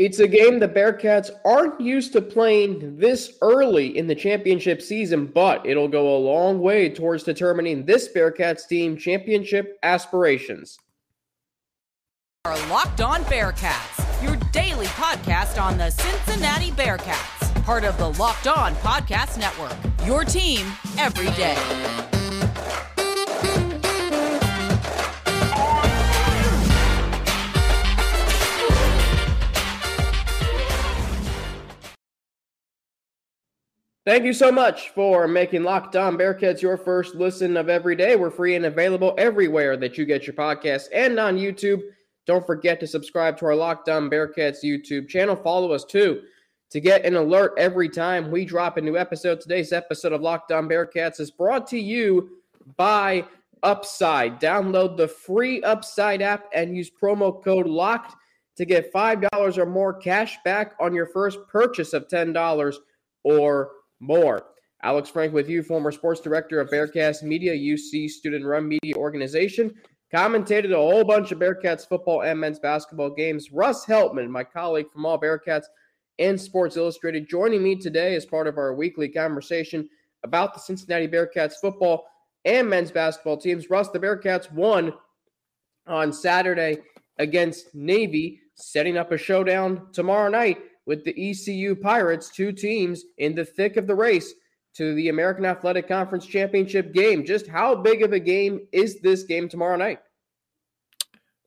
It's a game the Bearcats aren't used to playing this early in the championship season, but it'll go a long way towards determining this Bearcats team championship aspirations. Our Locked On Bearcats, your daily podcast on the Cincinnati Bearcats, part of the Locked On Podcast Network, your team every day. Thank you so much for making Locked On Bearcats your first listen of every day. We're free and available everywhere that you get your podcasts and on YouTube. Don't forget to subscribe to our Locked On Bearcats YouTube channel. Follow us, too, to get an alert every time we drop a new episode. Today's episode of Locked On Bearcats is brought to you by Upside. Download the free Upside app and use promo code LOCKED to get $5 or more cash back on your first purchase of $10 or more. Alex Frank with you, former sports director of Bearcats Media, UC student-run media organization. Commentated a whole bunch of Bearcats football and men's basketball games. Russ Heltman, my colleague from All Bearcats and Sports Illustrated, joining me today as part of our weekly conversation about the Cincinnati Bearcats football and men's basketball teams. Russ, the Bearcats won on Saturday against Navy, setting up a showdown tomorrow night with the ECU Pirates, two teams in the thick of the race to the American Athletic Conference Championship game. Just how big of a game is this game tomorrow night?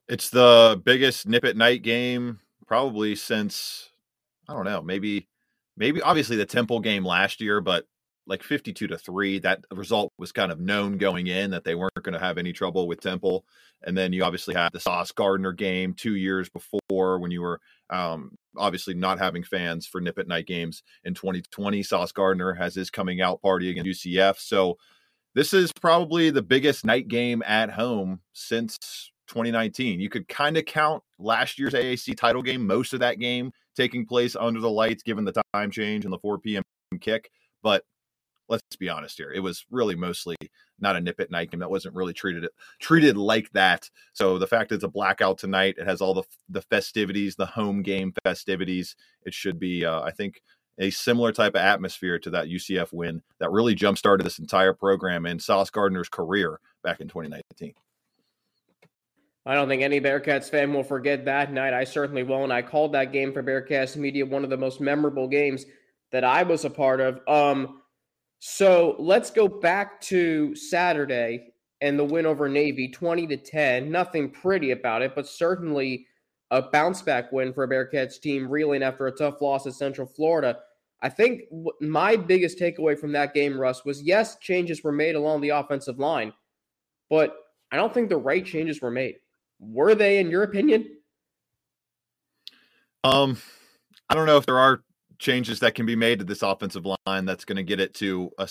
It's the biggest nip at night game probably since, I don't know, maybe obviously the Temple game last year, but like 52-3, that result was kind of known going in that they weren't going to have any trouble with Temple. And then you obviously had the Sauce Gardner game 2 years before when you were obviously not having fans for nip at night games in 2020. Sauce Gardner has his coming out party against UCF. So this is probably the biggest night game at home since 2019. You could kind of count last year's AAC title game, most of that game taking place under the lights, given the time change and the 4 p.m. kick. But let's be honest here. It was really mostly not a nip at night game. That wasn't really treated like that. So the fact that it's a blackout tonight, it has all the festivities, the home game festivities. It should be, I think, a similar type of atmosphere to that UCF win that really jump-started this entire program and Sauce Gardner's career back in 2019. I don't think any Bearcats fan will forget that night. I certainly won't. I called that game for Bearcats Media, one of the most memorable games that I was a part of. So let's go back to Saturday and the win over Navy, 20-10. Nothing pretty about it, but certainly a bounce-back win for a Bearcats team reeling after a tough loss at Central Florida. I think my biggest takeaway from that game, Russ, was yes, changes were made along the offensive line, but I don't think the right changes were made. Were they, in your opinion? I don't know if there are changes that can be made to this offensive line that's going to get it to a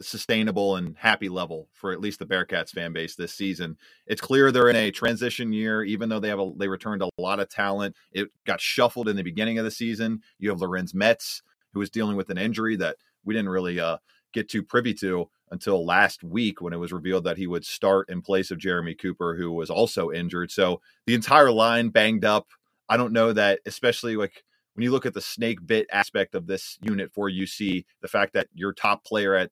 sustainable and happy level for at least the Bearcats fan base this season. It's clear they're in a transition year, even though they returned a lot of talent. It got shuffled in the beginning of the season. You have Lorenz Metz, who was dealing with an injury that we didn't really get too privy to until last week when it was revealed that he would start in place of Jeremy Cooper, who was also injured. So the entire line banged up. I don't know that, especially like when you look at the snake bit aspect of this unit for UC, the fact that your top player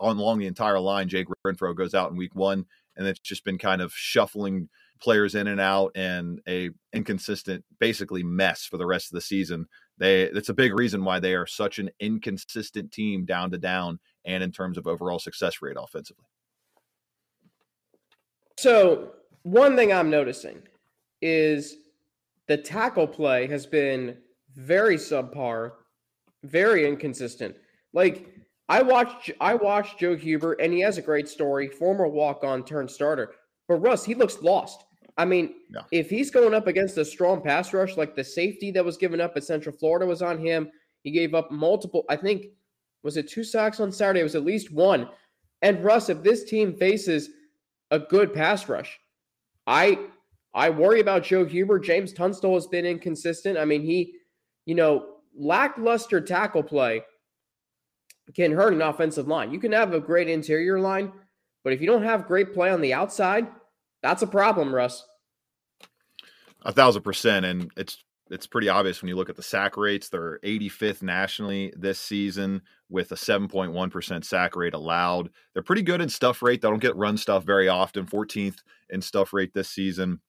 along the entire line, Jake Renfro, goes out in week 1, and it's just been kind of shuffling players in and out and a inconsistent, basically mess for the rest of the season. That's a big reason why they are such an inconsistent team down to down and in terms of overall success rate offensively. So one thing I'm noticing is the tackle play has been very subpar, very inconsistent. Like, I watched Joe Huber, and he has a great story, former walk-on turned starter. But, Russ, he looks lost. I mean, yeah. If he's going up against a strong pass rush, like the safety that was given up at Central Florida was on him. He gave up multiple, I think, was it 2 sacks on Saturday? It was at least 1. And, Russ, if this team faces a good pass rush, I worry about Joe Huber. James Tunstall has been inconsistent. I mean, lackluster tackle play can hurt an offensive line. You can have a great interior line, but if you don't have great play on the outside, that's a problem, Russ. 1,000%. And it's it's pretty obvious when you look at the sack rates. They're 85th nationally this season with a 7.1% sack rate allowed. They're pretty good in stuff rate. They don't get run stuff very often, 14th in stuff rate this season.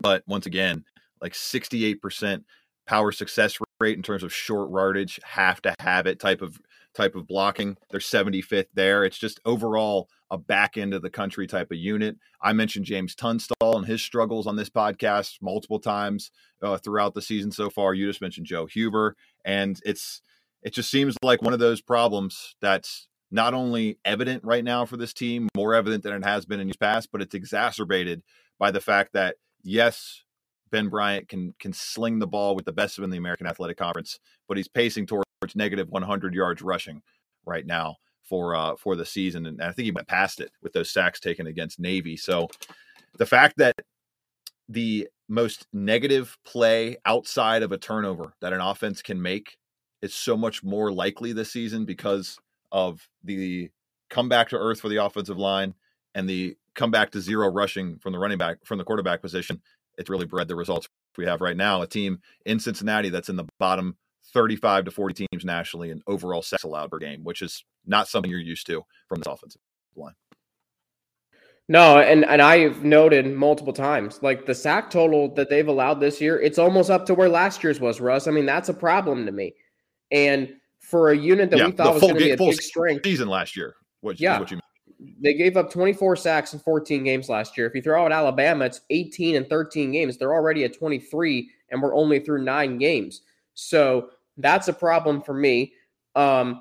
But once again, like 68% power success rate in terms of short yardage, have to have it type of blocking. They're 75th there. It's just overall a back end of the country type of unit. I mentioned James Tunstall and his struggles on this podcast multiple times throughout the season so far. You just mentioned Joe Huber, and it just seems like one of those problems that's not only evident right now for this team, more evident than it has been in years past, but it's exacerbated by the fact that, yes, Ben Bryant can sling the ball with the best of in the American Athletic Conference, but he's pacing towards negative 100 yards rushing right now for the season. And I think he went past it with those sacks taken against Navy. So the fact that the most negative play outside of a turnover that an offense can make is so much more likely this season because of the comeback to earth for the offensive line and the comeback to zero rushing from the quarterback position. It's really bred the results we have right now, a team in Cincinnati that's in the bottom 35 to 40 teams nationally in overall sacks allowed per game, which is not something you're used to from this offensive line. No, and I've noted multiple times, like the sack total that they've allowed this year, it's almost up to where last year's was, Russ. I mean, that's a problem to me. And for a unit that we thought was going to be a big strength. Season last year, is what you mean. They gave up 24 sacks in 14 games last year. If you throw out Alabama, it's 18 and 13 games. They're already at 23, and we're only through 9 games. So that's a problem for me. And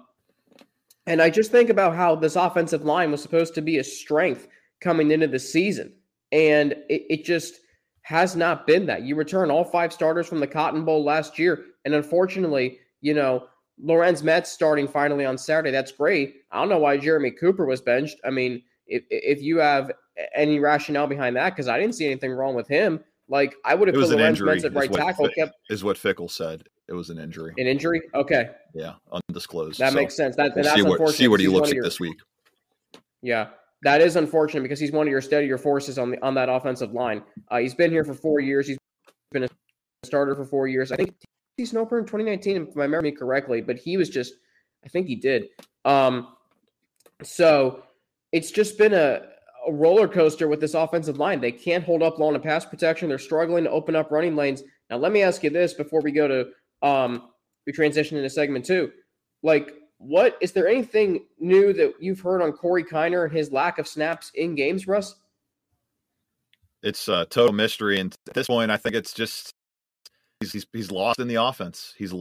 I just think about how this offensive line was supposed to be a strength coming into the season. And it just has not been that. You return all 5 starters from the Cotton Bowl last year. And unfortunately, Lorenz Metz starting finally on Saturday. That's great. I don't know why Jeremy Cooper was benched. I mean, if you have any rationale behind that, because I didn't see anything wrong with him. Like, I would have put Lorenz Metz at right tackle. Is what Fickle said. It was an injury. An injury? Okay. Yeah, undisclosed. That makes sense. That's unfortunate. See what he looks like this week. Yeah, that is unfortunate because he's one of your steadier forces on that offensive line. He's been here for 4 years. He's been a starter for 4 years. I think he's Snowper in 2019, if I remember me correctly, but he was just – I think he did. So it's just been a roller coaster with this offensive line. They can't hold up long in pass protection. They're struggling to open up running lanes. Now, let me ask you this before we go to we transition into segment 2. Like, what is there anything new that you've heard on Corey Kiner and his lack of snaps in games, Russ? It's a total mystery, and at this point, I think it's just he's lost in the offense. He's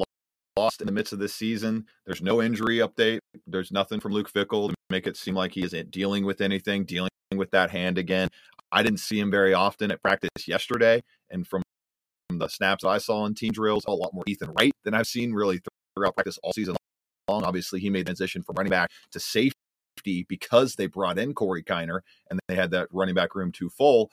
lost in the midst of this season. There's no injury update. There's nothing from Luke Fickle to make it seem like he isn't dealing with anything. With that hand again. I didn't see him very often at practice yesterday, and from the snaps I saw in team drills, a lot more Ethan Wright than I've seen really throughout practice all season long. Obviously, he made the transition from running back to safety because they brought in Corey Kiner, and they had that running back room too full.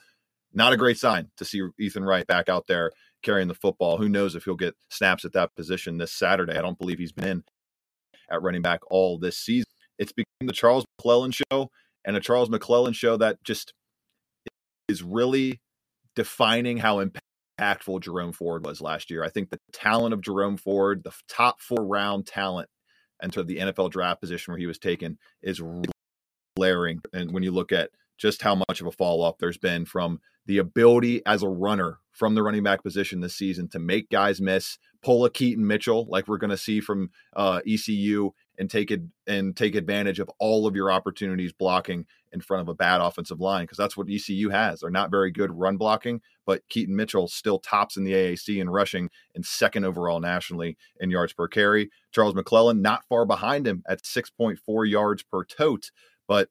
Not a great sign to see Ethan Wright back out there carrying the football. Who knows if he'll get snaps at that position this Saturday. I don't believe he's been in at running back all this season. It's become the Charles McClellan show, and a Charles McClellan show that just is really defining how impactful Jerome Ford was last year. I think the talent of Jerome Ford, the top 4-round talent into the NFL draft position where he was taken, is really glaring. And when you look at just how much of a fall-off there's been from the ability as a runner from the running back position this season to make guys miss, pull a Keaton Mitchell like we're going to see from ECU, and take advantage of all of your opportunities blocking in front of a bad offensive line, because that's what ECU has. They're not very good run blocking, but Keaton Mitchell still tops in the AAC in rushing and second overall nationally in yards per carry. Charles McClellan not far behind him at 6.4 yards per tote, but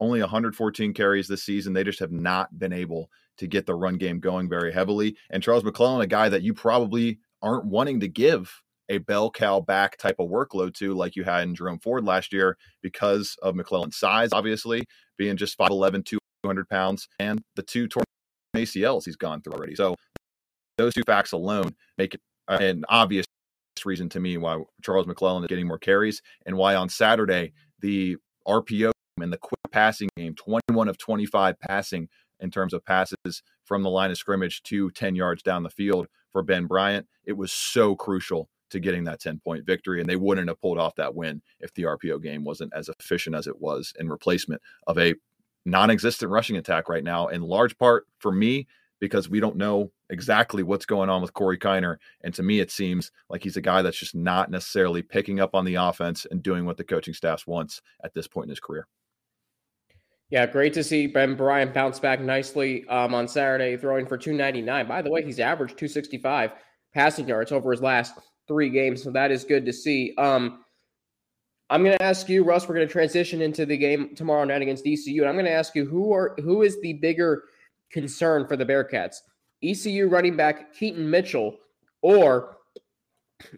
only 114 carries this season. They just have not been able to get the run game going very heavily. And Charles McClellan, a guy that you probably aren't wanting to give a bell cow back type of workload to like you had in Jerome Ford last year because of McClellan's size, obviously, being just 5'11", 200 pounds, and the 2 torn ACLs he's gone through already. So those 2 facts alone make it an obvious reason to me why Charles McClellan is getting more carries and why on Saturday the RPO and the quick passing game, 21 of 25 passing in terms of passes from the line of scrimmage to 10 yards down the field for Ben Bryant, it was so crucial to getting that 10-point victory, and they wouldn't have pulled off that win if the RPO game wasn't as efficient as it was in replacement of a non-existent rushing attack right now, in large part for me because we don't know exactly what's going on with Corey Kiner. And to me, it seems like he's a guy that's just not necessarily picking up on the offense and doing what the coaching staff wants at this point in his career. Yeah, great to see Ben Bryant bounce back nicely on Saturday, throwing for 299. By the way, he's averaged 265 passing yards over his last three games, so that is good to see. I'm going to ask you, Russ, we're going to transition into the game tomorrow night against ECU, and I'm going to ask you, who is the bigger concern for the Bearcats, ECU running back Keaton Mitchell or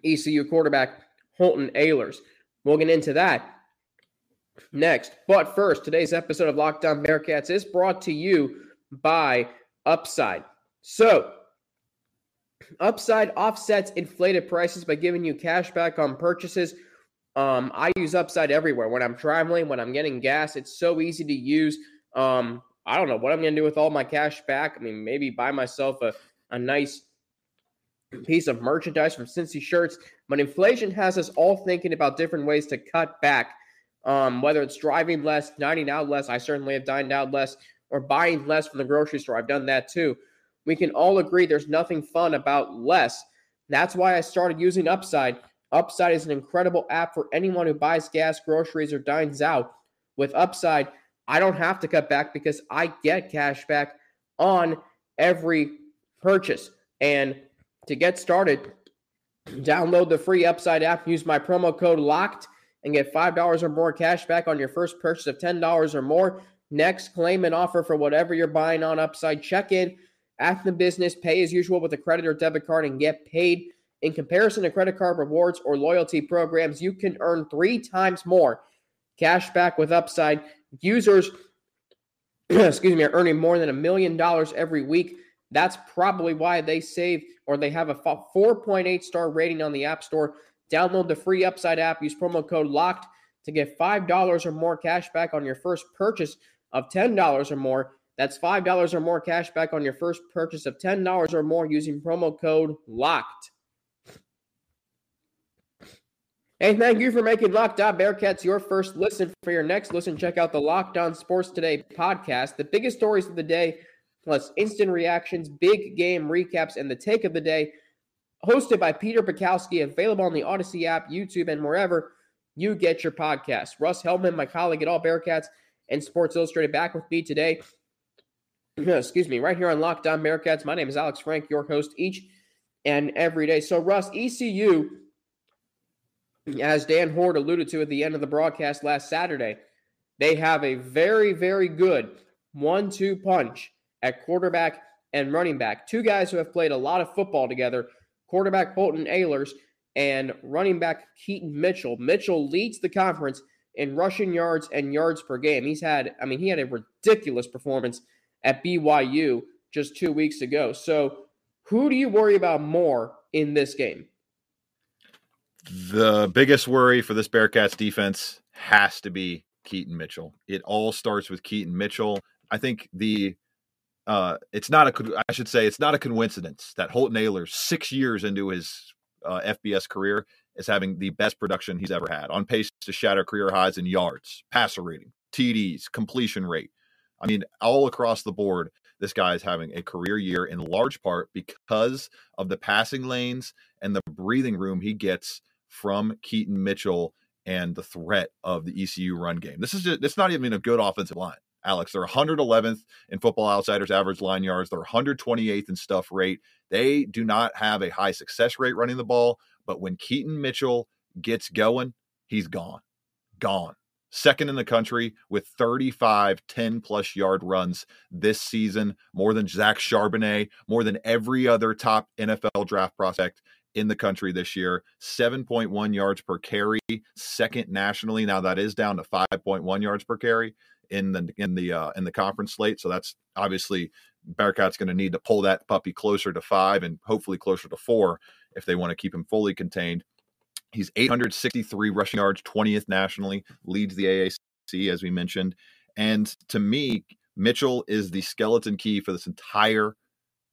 ECU quarterback Holton Ahlers? We'll get into that next. But first, today's episode of Locked On Bearcats is brought to you by Upside. So, Upside offsets inflated prices by giving you cash back on purchases. I use Upside everywhere. When I'm traveling, when I'm getting gas, it's so easy to use. I don't know what I'm going to do with all my cash back. I mean, maybe buy myself a nice piece of merchandise from Cincy Shirts. But inflation has us all thinking about different ways to cut back, whether it's driving less, dining out less. I certainly have dined out less, or buying less from the grocery store. I've done that too. We can all agree there's nothing fun about less. That's why I started using Upside. Upside is an incredible app for anyone who buys gas, groceries, or dines out. With Upside, I don't have to cut back because I get cash back on every purchase. And to get started, download the free Upside app, use my promo code LOCKED, and get $5 or more cash back on your first purchase of $10 or more. Next, claim an offer for whatever you're buying on Upside. Check in after the business, pay as usual with a credit or debit card, and get paid. In comparison to credit card rewards or loyalty programs, you can earn 3 times more cash back with Upside. Users, are earning more than $1 million every week. That's probably why they have a 4.8 star rating on the App Store. Download the free Upside app. Use promo code LOCKED to get $5 or more cash back on your first purchase of $10 or more. That's $5 or more cash back on your first purchase of $10 or more using promo code LOCKED. Hey, thank you for making Locked On Bearcats your first listen. For your next listen, check out the Locked On Sports Today podcast. The biggest stories of the day, plus instant reactions, big game recaps, and the take of the day, hosted by Peter Bukowski, available on the Odyssey app, YouTube, and wherever you get your podcasts. Russ Hellman, my colleague at All Bearcats and Sports Illustrated, back with me today. Right here on Locked On Bearcats. My name is Alex Frank, your host each and every day. So, Russ, ECU, as Dan Horde alluded to at the end of the broadcast last Saturday, they have a very, very good 1-2 punch at quarterback and running back. Two guys who have played a lot of football together, quarterback Holton Ahlers and running back Keaton Mitchell. Mitchell leads the conference in rushing yards and yards per game. He had a ridiculous performance at BYU just 2 weeks ago. So who do you worry about more in this game? The biggest worry for this Bearcats defense has to be Keaton Mitchell. It all starts with Keaton Mitchell. I think it's not a coincidence that Holton Ahlers, 6 years into his FBS career, is having the best production he's ever had, on pace to shatter career highs in yards, passer rating, TDs, completion rate. I mean, all across the board, this guy is having a career year, in large part because of the passing lanes and the breathing room he gets from Keaton Mitchell and the threat of the ECU run game. It's not even a good offensive line, Alex. They're 111th in Football Outsiders average line yards. They're 128th in stuff rate. They do not have a high success rate running the ball, but when Keaton Mitchell gets going, he's gone. Second in the country with 35 10-plus yard runs this season, more than Zach Charbonnet, more than every other top NFL draft prospect in the country this year. 7.1 yards per carry, second nationally. Now that is down to 5.1 yards per carry in the conference slate. So that's obviously Bearcats going to need to pull that puppy closer to 5 and hopefully closer to 4 if they want to keep him fully contained. He's 863 rushing yards, 20th nationally, leads the AAC, as we mentioned. And to me, Mitchell is the skeleton key for this entire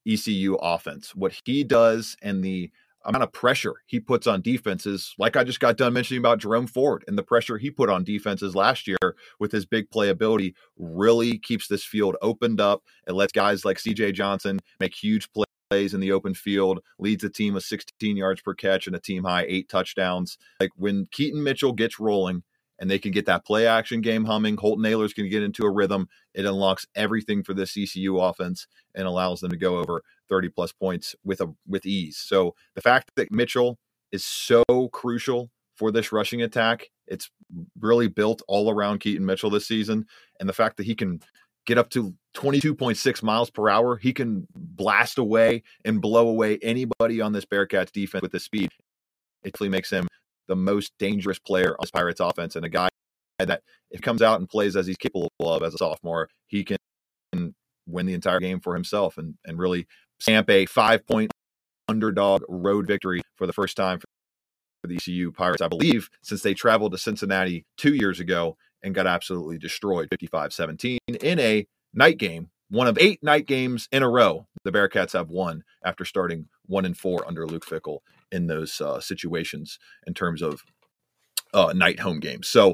ECU offense. What he does and the amount of pressure he puts on defenses, like I just got done mentioning about Jerome Ford and the pressure he put on defenses last year with his big playability, really keeps this field opened up and lets guys like C.J. Johnson make huge plays in the open field, leads the team with 16 yards per catch and a team high 8 touchdowns. Like when Keaton Mitchell gets rolling and they can get that play action game humming, Holton Ahlers can get into a rhythm. It unlocks everything for this ECU offense and allows them to go over 30 plus points with ease. So the fact that Mitchell is so crucial for this rushing attack, it's really built all around Keaton Mitchell this season. And the fact that he can get up to 22.6 miles per hour, he can blast away and blow away anybody on this Bearcats defense with his speed. It really makes him the most dangerous player on this Pirates offense, and a guy that if he comes out and plays as he's capable of as a sophomore, he can win the entire game for himself and really stamp a 5-point underdog road victory for the first time for the ECU Pirates, I believe, since they traveled to Cincinnati 2 years ago and got absolutely destroyed 55-17 in a night game, one of 8 night games in a row the Bearcats have won after starting 1-4 under Luke Fickell in those situations in terms of night home games. So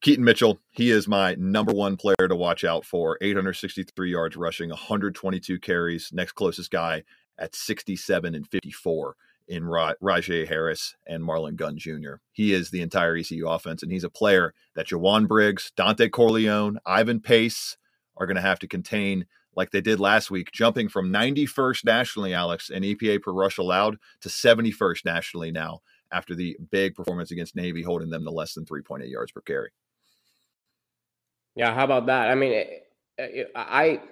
Keaton Mitchell, he is my number one player to watch out for. 863 yards rushing, 122 carries. Next closest guy at 67 and 54 in Rajay Harris and Marlon Gunn Jr. He is the entire ECU offense, and he's a player that Juwan Briggs, Dante Corleone, Ivan Pace are going to have to contain like they did last week, jumping from 91st nationally, Alex, in EPA per rush allowed to 71st nationally now after the big performance against Navy, holding them to less than 3.8 yards per carry. Yeah, how about that? I mean, I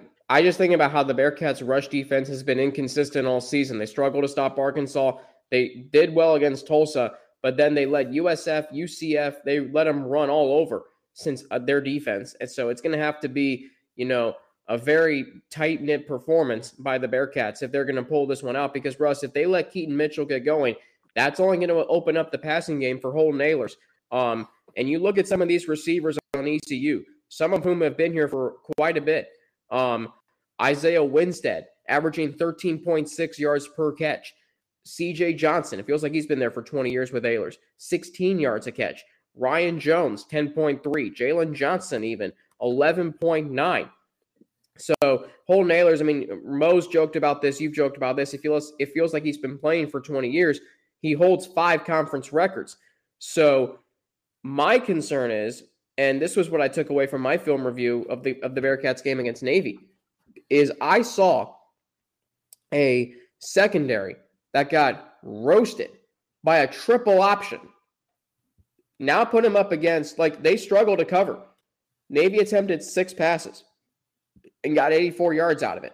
just think about how the Bearcats' rush defense has been inconsistent all season. They struggled to stop Arkansas. They did well against Tulsa, but then they let USF, UCF, they let them run all over since their defense. And so it's going to have to be, you know, a very tight-knit performance by the Bearcats if they're going to pull this one out. Because, Russ, if they let Keaton Mitchell get going, that's only going to open up the passing game for Holton Ahlers. And you look at some of these receivers on ECU, some of whom have been here for quite a bit. Isaiah Winstead, averaging 13.6 yards per catch. C.J. Johnson, it feels like he's been there for 20 years with Ahlers, 16 yards a catch. Ryan Jones, 10.3. Jalen Johnson, even, 11.9. So Holton Ahlers, I mean, Mo's joked about this. You've joked about this. It feels like he's been playing for 20 years. He holds 5 conference records. So my concern is, and this was what I took away from my film review of the Bearcats game against Navy, is I saw a secondary that got roasted by a triple option. Now put him up against, like, they struggle to cover. Navy attempted 6 passes and got 84 yards out of it.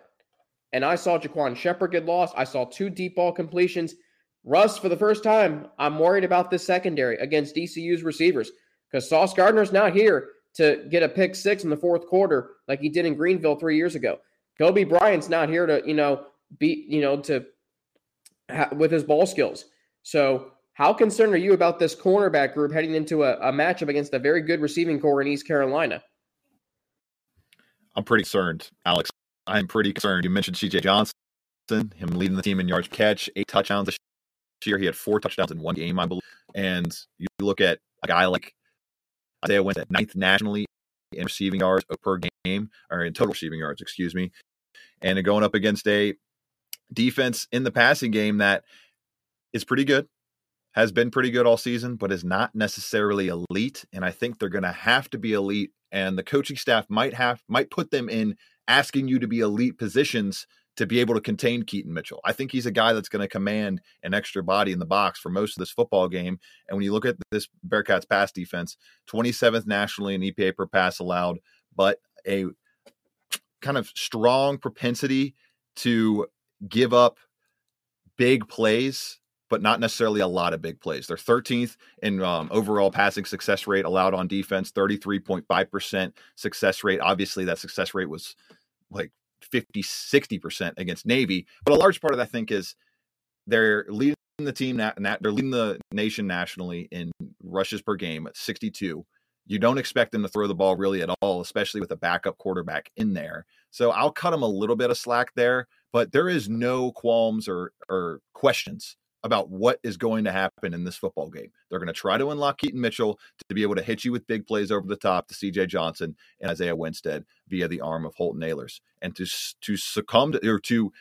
And I saw Jaquan Shepherd get lost. I saw 2 deep ball completions. Russ, for the first time, I'm worried about this secondary against ECU's receivers because Sauce Gardner's not here to get a pick 6 in the fourth quarter like he did in Greenville 3 years ago. Kobe Bryant's not here to, with his ball skills. So how concerned are you about this cornerback group heading into a matchup against a very good receiving corps in East Carolina? I'm pretty concerned, Alex. I'm pretty concerned. You mentioned C.J. Johnson, him leading the team in yards catch, 8 touchdowns this year. He had 4 touchdowns in one game, I believe. And you look at a guy like Isaiah Winstead, 9th nationally in receiving yards per game, or in total receiving yards, and going up against a defense in the passing game that is pretty good, has been pretty good all season, but is not necessarily elite. And I think they're going to have to be elite. And the coaching staff might put them in asking you to be elite positions to be able to contain Keaton Mitchell. I think he's a guy that's going to command an extra body in the box for most of this football game. And when you look at this Bearcats pass defense, 27th nationally in EPA per pass allowed, but a kind of strong propensity to give up big plays, but not necessarily a lot of big plays. They're 13th in overall passing success rate allowed on defense, 33.5% success rate. Obviously, that success rate was like 50, 60% against Navy. But a large part of that, I think, is they're leading the team, they're leading the nation nationally in rushes per game at 62. You don't expect them to throw the ball really at all, especially with a backup quarterback in there. So I'll cut them a little bit of slack there, but there is no qualms or questions about what is going to happen in this football game. They're going to try to unlock Keaton Mitchell to be able to hit you with big plays over the top to C.J. Johnson and Isaiah Winstead via the arm of Holton Ahlers. And to succumb to, or to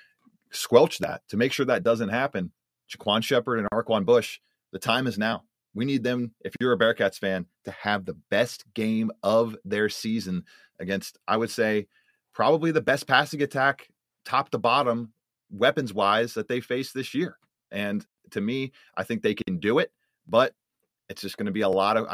squelch that, to make sure that doesn't happen, Jaquan Shepherd and Arquan Bush, the time is now. We need them, if you're a Bearcats fan, to have the best game of their season against, I would say, probably the best passing attack, top to bottom, weapons-wise, that they face this year. And to me, I think they can do it, but it's just going to be a lot of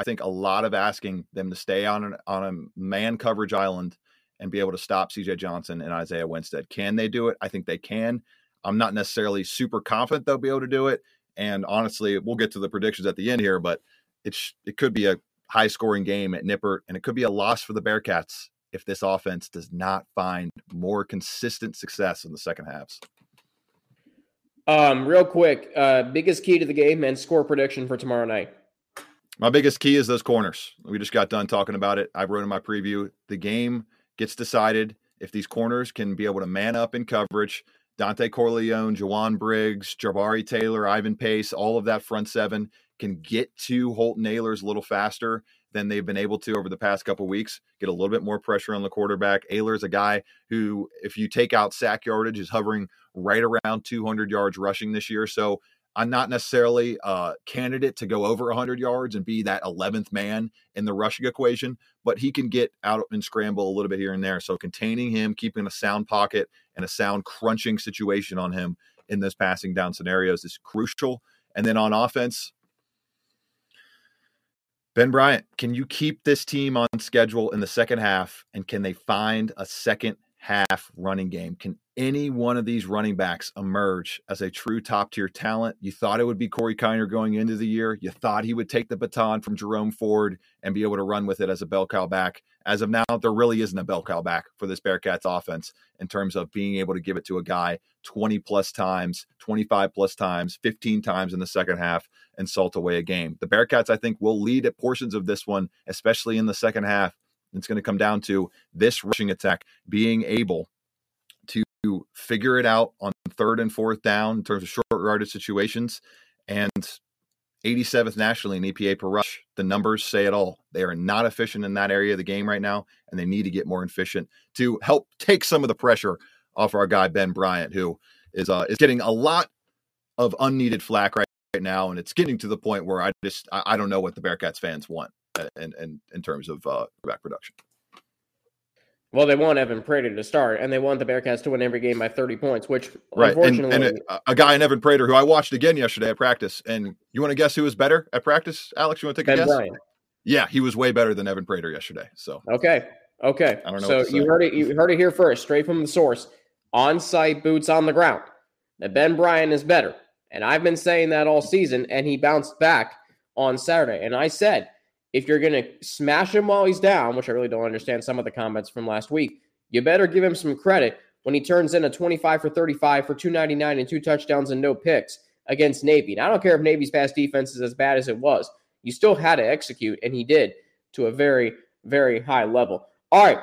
asking them to stay on a man coverage island and be able to stop C.J. Johnson and Isaiah Winstead. Can they do it? I think they can. I'm not necessarily super confident they'll be able to do it. And honestly, we'll get to the predictions at the end here, but it could be a high scoring game at Nippert, and it could be a loss for the Bearcats if this offense does not find more consistent success in the second halves. Real quick, biggest key to the game and score prediction for tomorrow night. My biggest key is those corners. We just got done talking about it. I wrote in my preview, the game gets decided if these corners can be able to man up in coverage. Dante Corleone, Juwan Briggs, Jabari Taylor, Ivan Pace, all of that front seven can get to Holton Ahlers a little faster than they've been able to over the past couple of weeks, get a little bit more pressure on the quarterback. Ahlers, a guy who, if you take out sack yardage, is hovering right around 200 yards rushing this year. So I'm not necessarily a candidate to go over 100 yards and be that 11th man in the rushing equation, but he can get out and scramble a little bit here and there. So containing him, keeping a sound pocket and a sound crunching situation on him in those passing down scenarios is crucial. And then on offense, Ben Bryant, can you keep this team on schedule in the second half, and can they find a second half running game? Can any one of these running backs emerge as a true top-tier talent? You thought it would be Corey Kiner going into the year. You thought he would take the baton from Jerome Ford and be able to run with it as a bell cow back. As of now, there really isn't a bell cow back for this Bearcats offense in terms of being able to give it to a guy 20-plus times, 25-plus times, 15 times in the second half and salt away a game. The Bearcats, I think, will lead at portions of this one, especially in the second half. It's going to come down to this rushing attack being able to figure it out on third and fourth down in terms of short yardage situations. And 87th nationally in EPA per rush. The numbers say it all. They are not efficient in that area of the game right now, and they need to get more efficient to help take some of the pressure off our guy, Ben Bryant, who is getting a lot of unneeded flack right now. And it's getting to the point where I don't know what the Bearcats fans want in terms of back production. Well, they want Evan Prater to start, and they want the Bearcats to win every game by 30 points, which right. Unfortunately... And a guy in Evan Prater who I watched again yesterday at practice, and you want to guess who was better at practice, Alex? You want to take Ben Bryant. Yeah, he was way better than Evan Prater yesterday. So Okay. I don't know. So you heard it here first, straight from the source. On-site boots on the ground. That Ben Bryant is better, and I've been saying that all season, and he bounced back on Saturday, and I said, if you're going to smash him while he's down, which I really don't understand some of the comments from last week, you better give him some credit when he turns in a 25 for 35 for 299 and 2 touchdowns and no picks against Navy. Now, I don't care if Navy's pass defense is as bad as it was. You still had to execute, and he did to a very, very high level. All right.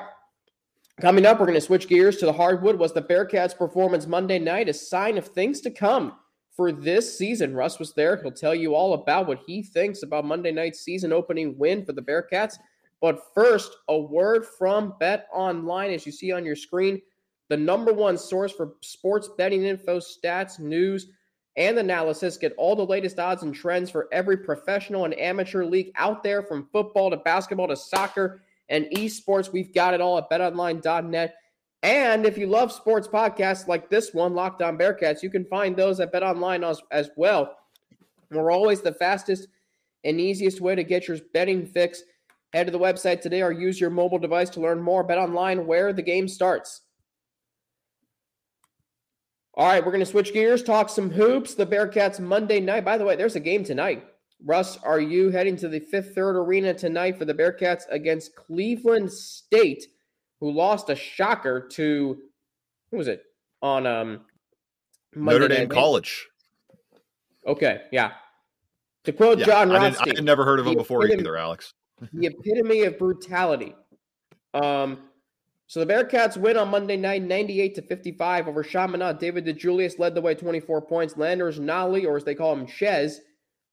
Coming up, we're going to switch gears to the hardwood. Was the Bearcats' performance Monday night a sign of things to come for this season? Russ was there. He'll tell you all about what he thinks about Monday night's season-opening win for the Bearcats. But first, a word from Bet Online. As you see on your screen, the #1 source for sports betting info, stats, news, and analysis. Get all the latest odds and trends for every professional and amateur league out there, from football to basketball to soccer and esports. We've got it all at betonline.net. And if you love sports podcasts like this one, Locked On Bearcats, you can find those at BetOnline as well. We're always the fastest and easiest way to get your betting fix. Head to the website today or use your mobile device to learn more. BetOnline, where the game starts. All right, we're going to switch gears, talk some hoops. The Bearcats Monday night. By the way, there's a game tonight. Russ, are you heading to the Fifth Third Arena tonight for the Bearcats against Cleveland State, who lost a shocker to, who was it, on Monday Notre Dame College? Okay, yeah. To quote John Rothstein. I had never heard of him before either, Alex. The epitome of brutality. So the Bearcats win on Monday night, 98-55 over Chaminade. David DeJulius led the way, 24 points. Landers Nolley, or as they call him, Chez,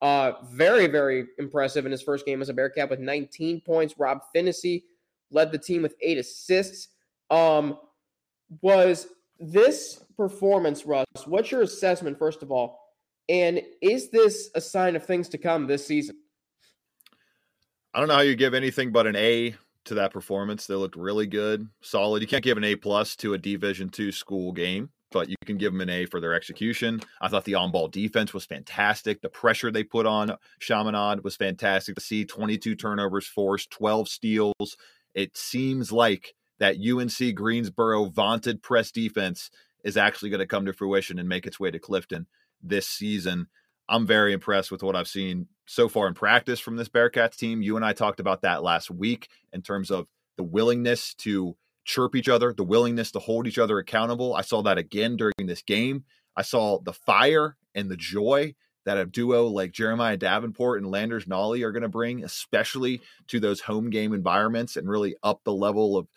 very, very impressive in his first game as a Bearcat with 19 points. Rob Finnessy led the team with 8 assists. Was this performance, Russ, what's your assessment, first of all? And is this a sign of things to come this season? I don't know how you give anything but an A to that performance. They looked really good, solid. You can't give an A+ to a Division II school game, but you can give them an A for their execution. I thought the on-ball defense was fantastic. The pressure they put on Chaminade was fantastic to see. 22 turnovers forced, 12 steals. It seems like that UNC Greensboro vaunted press defense is actually going to come to fruition and make its way to Clifton this season. I'm very impressed with what I've seen so far in practice from this Bearcats team. You and I talked about that last week in terms of the willingness to chirp each other, the willingness to hold each other accountable. I saw that again during this game. I saw the fire and the joy that a duo like Jeremiah Davenport and Landers Nolley are going to bring, especially to those home game environments, and really up the level of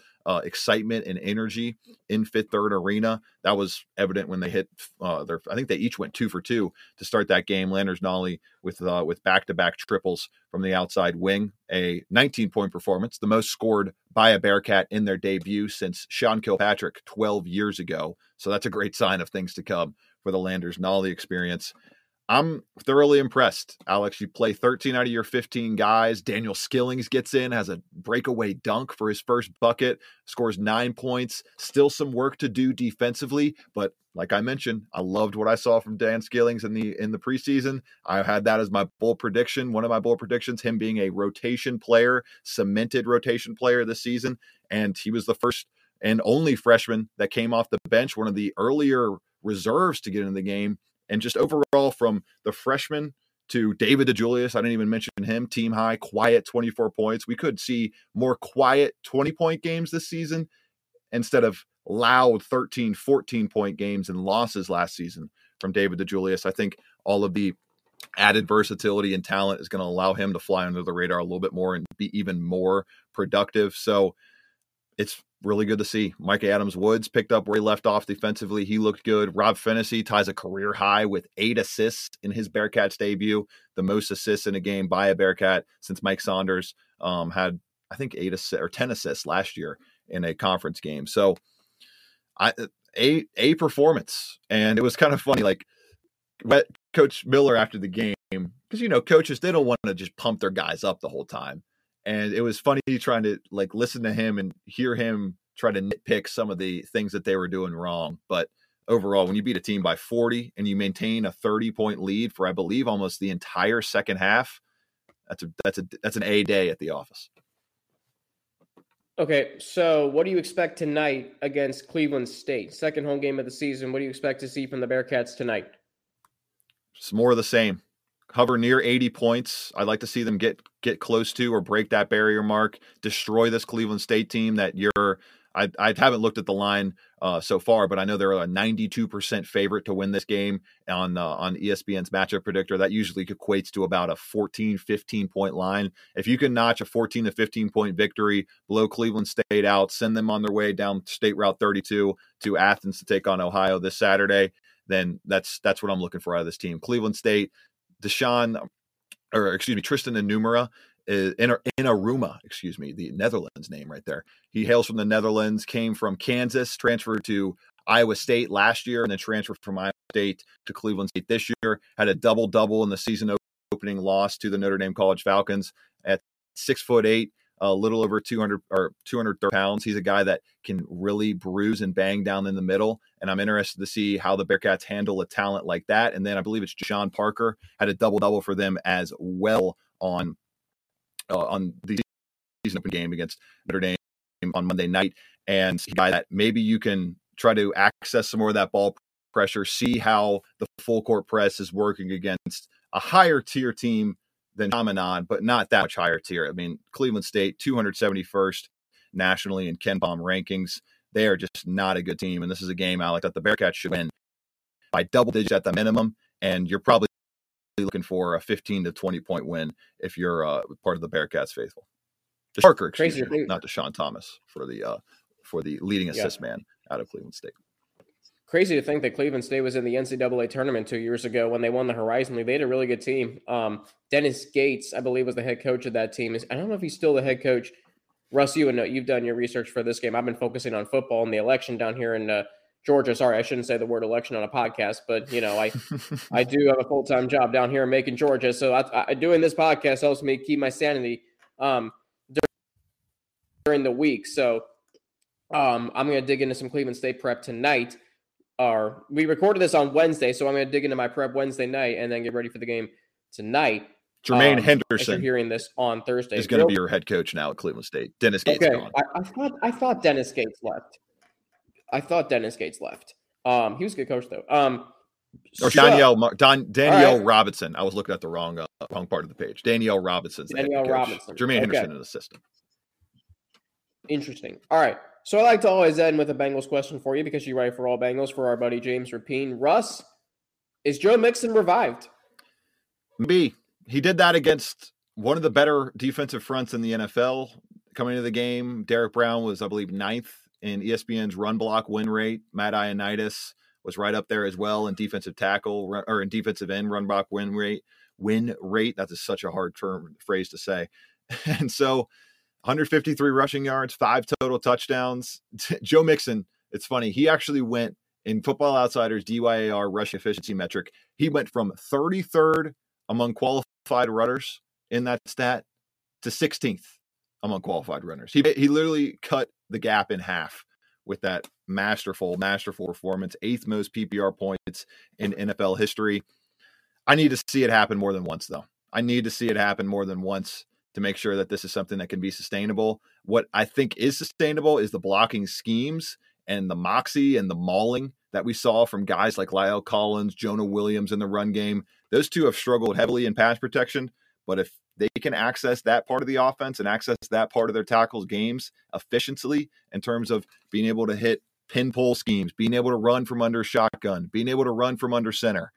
excitement and energy in Fifth Third Arena. That was evident when they hit I think they each went 2 for 2 to start that game. Landers Nolley with back-to-back triples from the outside wing, a 19-point performance, the most scored by a Bearcat in their debut since Sean Kilpatrick 12 years ago. So that's a great sign of things to come for the Landers Nolley experience. I'm thoroughly impressed, Alex. You play 13 out of your 15 guys. Daniel Skillings gets in, has a breakaway dunk for his first bucket, scores 9 points. Still some work to do defensively, but like I mentioned, I loved what I saw from Dan Skillings in the preseason. I had that as my bold prediction, one of my bold predictions, him being a rotation player, cemented rotation player this season, and he was the first and only freshman that came off the bench, one of the earlier reserves to get in the game. And just overall, from the freshman to David DeJulius, I didn't even mention him, team high, quiet 24 points. We could see more quiet 20-point games this season instead of loud 13, 14-point games and losses last season from David DeJulius. I think all of the added versatility and talent is going to allow him to fly under the radar a little bit more and be even more productive. So it's really good to see. Mike Adams-Woods picked up where he left off defensively. He looked good. Rob Finnessy ties a career high with 8 assists in his Bearcats debut, the most assists in a game by a Bearcat since Mike Saunders had, I think, 10 assists last year in a conference game. So a performance. And it was kind of funny, like Coach Miller after the game, because, you know, coaches, they don't want to just pump their guys up the whole time. And it was funny trying to like listen to him and hear him try to nitpick some of the things that they were doing wrong. But overall, when you beat a team by 40 and you maintain a 30-point lead for, I believe, almost the entire second half, that's an A day at the office. Okay, so what do you expect tonight against Cleveland State? Second home game of the season. What do you expect to see from the Bearcats tonight? It's more of the same. Hover near 80 points. I'd like to see them get close to or break that barrier mark, destroy this Cleveland State team that I haven't looked at the line so far, but I know they're a 92% favorite to win this game on ESPN's matchup predictor. That usually equates to about a 14, 15-point line. If you can notch a 14 to 15-point victory, blow Cleveland State out, send them on their way down State Route 32 to Athens to take on Ohio this Saturday, then that's what I'm looking for out of this team. Cleveland State, Tristan Enumera Enaruma, the Netherlands name right there. He hails from the Netherlands, came from Kansas, transferred to Iowa State last year, and then transferred from Iowa State to Cleveland State this year. Had a double-double in the season opening loss to the Notre Dame College Falcons at 6'8", a little over 230 pounds. He's a guy that can really bruise and bang down in the middle, and I'm interested to see how the Bearcats handle a talent like that. And then I believe it's John Parker had a double-double for them as well on the season opening game against Notre Dame on Monday night. And he's a guy that maybe you can try to access some more of that ball pressure, see how the full-court press is working against a higher-tier team than Chaminade, but not that much higher tier. I mean, Cleveland State, 271st nationally in KenPom rankings. They are just not a good team. And this is a game, Alec, that the Bearcats should win by double digits at the minimum. And you're probably looking for a 15 to 20-point win if you're part of the Bearcats faithful. Parker, not Deshaun Thomas, for the for the leading assist man out of Cleveland State. Crazy to think that Cleveland State was in the NCAA tournament 2 years ago when they won the Horizon League. They had a really good team. Dennis Gates, I believe, was the head coach of that team. I don't know if he's still the head coach. Russ, you've done your research for this game. I've been focusing on football and the election down here in Georgia. Sorry, I shouldn't say the word election on a podcast, but, I do have a full-time job down here in Macon, Georgia. So I doing this podcast helps me keep my sanity during the week. So I'm going to dig into some Cleveland State prep tonight. We recorded this on Wednesday, so I'm going to dig into my prep Wednesday night and then get ready for the game tonight. Jermaine Henderson, hearing this on Thursday, is going to be your head coach now at Cleveland State. Dennis Gates gone. I thought Dennis Gates left. He was a good coach though. Danielle Robinson. I was looking at the wrong part of the page. Danielle Robinson. Jermaine Henderson, an assistant. Interesting. All right. So I like to always end with a Bengals question for you because you write for All Bengals for our buddy James Rapine. Russ, is Joe Mixon revived? Maybe. He did that against one of the better defensive fronts in the NFL coming into the game. Derek Brown was, I believe, 9th in ESPN's run block win rate. Matt Ioannidis was right up there as well in defensive tackle or in defensive end run block win rate. That's such a hard phrase to say. And so 153 rushing yards, 5 total touchdowns. Joe Mixon, it's funny, he actually went in Football Outsiders DYAR rushing efficiency metric. He went from 33rd among qualified runners in that stat to 16th among qualified runners. He literally cut the gap in half with that masterful performance, 8th most PPR points in NFL history. I need to see it happen more than once, though. To make sure that this is something that can be sustainable. What I think is sustainable is the blocking schemes and the moxie and the mauling that we saw from guys like Lyle Collins, Jonah Williams in the run game. Those two have struggled heavily in pass protection, but if they can access that part of the offense and access that part of their tackles games efficiently in terms of being able to hit pin pull schemes, being able to run from under shotgun, being able to run from under center,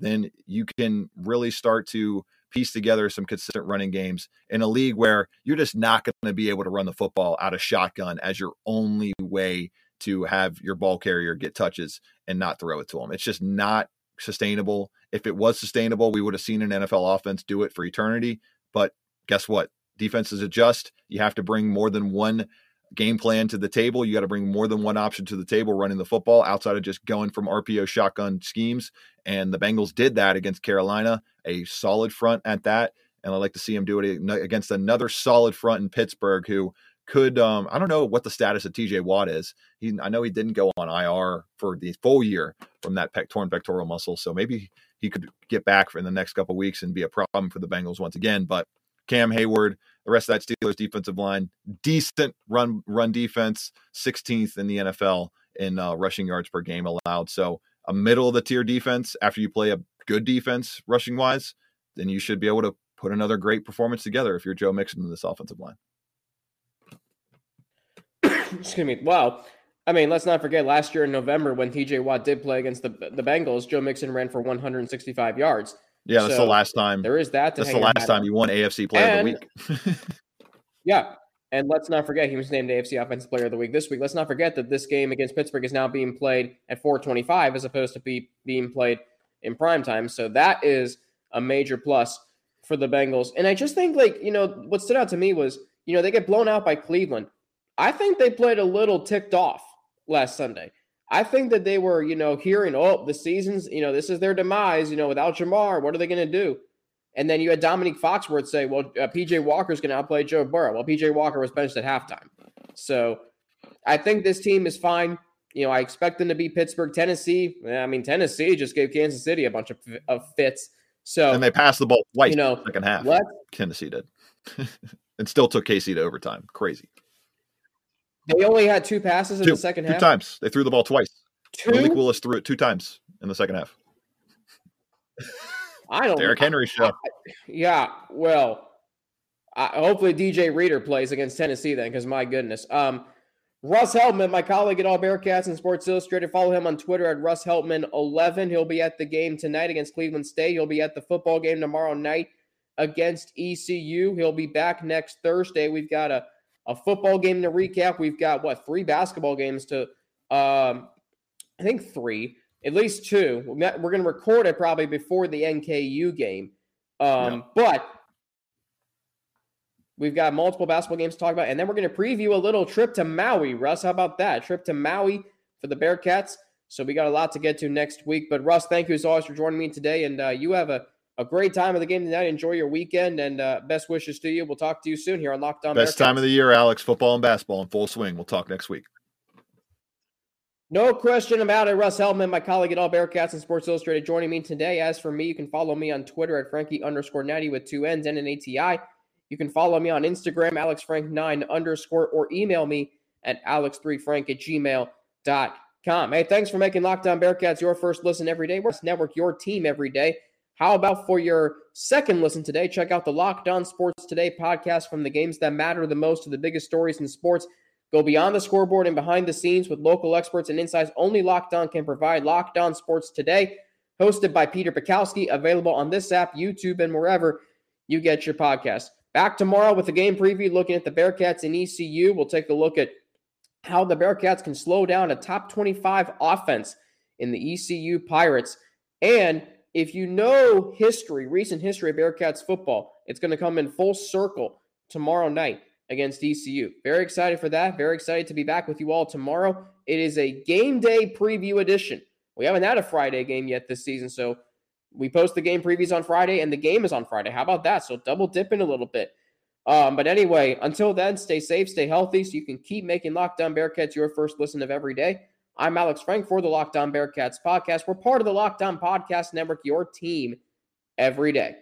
then you can really start to piece together some consistent running games in a league where you're just not going to be able to run the football out of shotgun as your only way to have your ball carrier get touches and not throw it to them. It's just not sustainable. If it was sustainable, we would have seen an NFL offense do it for eternity. But guess what? Defenses adjust. You have to bring more than one game plan to the table. You got to bring more than one option to the table running the football outside of just going from RPO shotgun schemes. And the Bengals did that against Carolina, a solid front at that. And I'd like to see him do it against another solid front in Pittsburgh, who could, I don't know what the status of TJ Watt is. I know he didn't go on IR for the full year from that torn pectoral muscle. So maybe he could get back in the next couple of weeks and be a problem for the Bengals once again. But Cam Hayward, the rest of that Steelers defensive line, decent run defense, 16th in the NFL in rushing yards per game allowed. So a middle-of-the-tier defense, after you play a good defense rushing-wise, then you should be able to put another great performance together if you're Joe Mixon in this offensive line. Excuse me. Wow. I mean, let's not forget last year in November when T.J. Watt did play against the Bengals, Joe Mixon ran for 165 yards. Yeah, that's the last time. There is that. That's the last time you won AFC Player of the Week. Yeah, and let's not forget he was named AFC Offensive Player of the Week this week. Let's not forget that this game against Pittsburgh is now being played at 4:25 as opposed to being played in primetime. So that is a major plus for the Bengals. And I just think, what stood out to me was, they get blown out by Cleveland. I think they played a little ticked off last Sunday. I think that they were, hearing, the season's, this is their demise, without Jamar, what are they going to do? And then you had Dominique Foxworth say, well, P.J. Walker's going to outplay Joe Burrow. Well, P.J. Walker was benched at halftime. So I think this team is fine. I expect them to beat Pittsburgh. Tennessee just gave Kansas City a bunch of fits. So and they passed the ball twice in the second half. Tennessee did. And still took KC to overtime. Crazy. They only had two passes in the second half? Two times. They threw the ball twice. Malik Willis threw it two times in the second half. I don't know. Derrick Henry show. Hopefully DJ Reader plays against Tennessee then, because my goodness. Russ Heltman, my colleague at All Bearcats and Sports Illustrated. Follow him on Twitter at RussHeltman11. He'll be at the game tonight against Cleveland State. He'll be at the football game tomorrow night against ECU. He'll be back next Thursday. We've got a a football game to recap. We've got, three basketball games to I think three, at least two. We're going to record it probably before the NKU game. But we've got multiple basketball games to talk about. And then we're going to preview a little trip to Maui. Russ, how about that? A trip to Maui for the Bearcats. So we got a lot to get to next week. But, Russ, thank you as always for joining me today. And you have a great time of the game tonight. Enjoy your weekend, and best wishes to you. We'll talk to you soon here on Locked On Bearcats. Best time of the year, Alex. Football and basketball in full swing. We'll talk next week. No question about it. Russ Hellman, my colleague at All Bearcats and Sports Illustrated, joining me today. As for me, you can follow me on Twitter at Frankie_Natty with two N's and an ATI. You can follow me on Instagram, AlexFrank9_ or email me at alex3frank@gmail.com. Hey, thanks for making Locked On Bearcats your first listen every day. We're network your team every day. How about for your second listen today, check out the Locked On Sports Today podcast from the games that matter the most to the biggest stories in sports. Go beyond the scoreboard and behind the scenes with local experts and insights only Locked On can provide. Locked On Sports Today, hosted by Peter Bukowski, available on this app, YouTube, and wherever you get your podcast. Back tomorrow with a game preview looking at the Bearcats and ECU. We'll take a look at how the Bearcats can slow down a top 25 offense in the ECU Pirates. And if you know history, recent history of Bearcats football, it's going to come in full circle tomorrow night against ECU. Very excited for that. Very excited to be back with you all tomorrow. It is a game day preview edition. We haven't had a Friday game yet this season, so we post the game previews on Friday, and the game is on Friday. How about that? So double dipping a little bit. But anyway, until then, stay safe, stay healthy, so you can keep making Locked On Bearcats your first listen of every day. I'm Alex Frank for the Locked On Bearcats podcast. We're part of the Locked On Podcast Network, your team every day.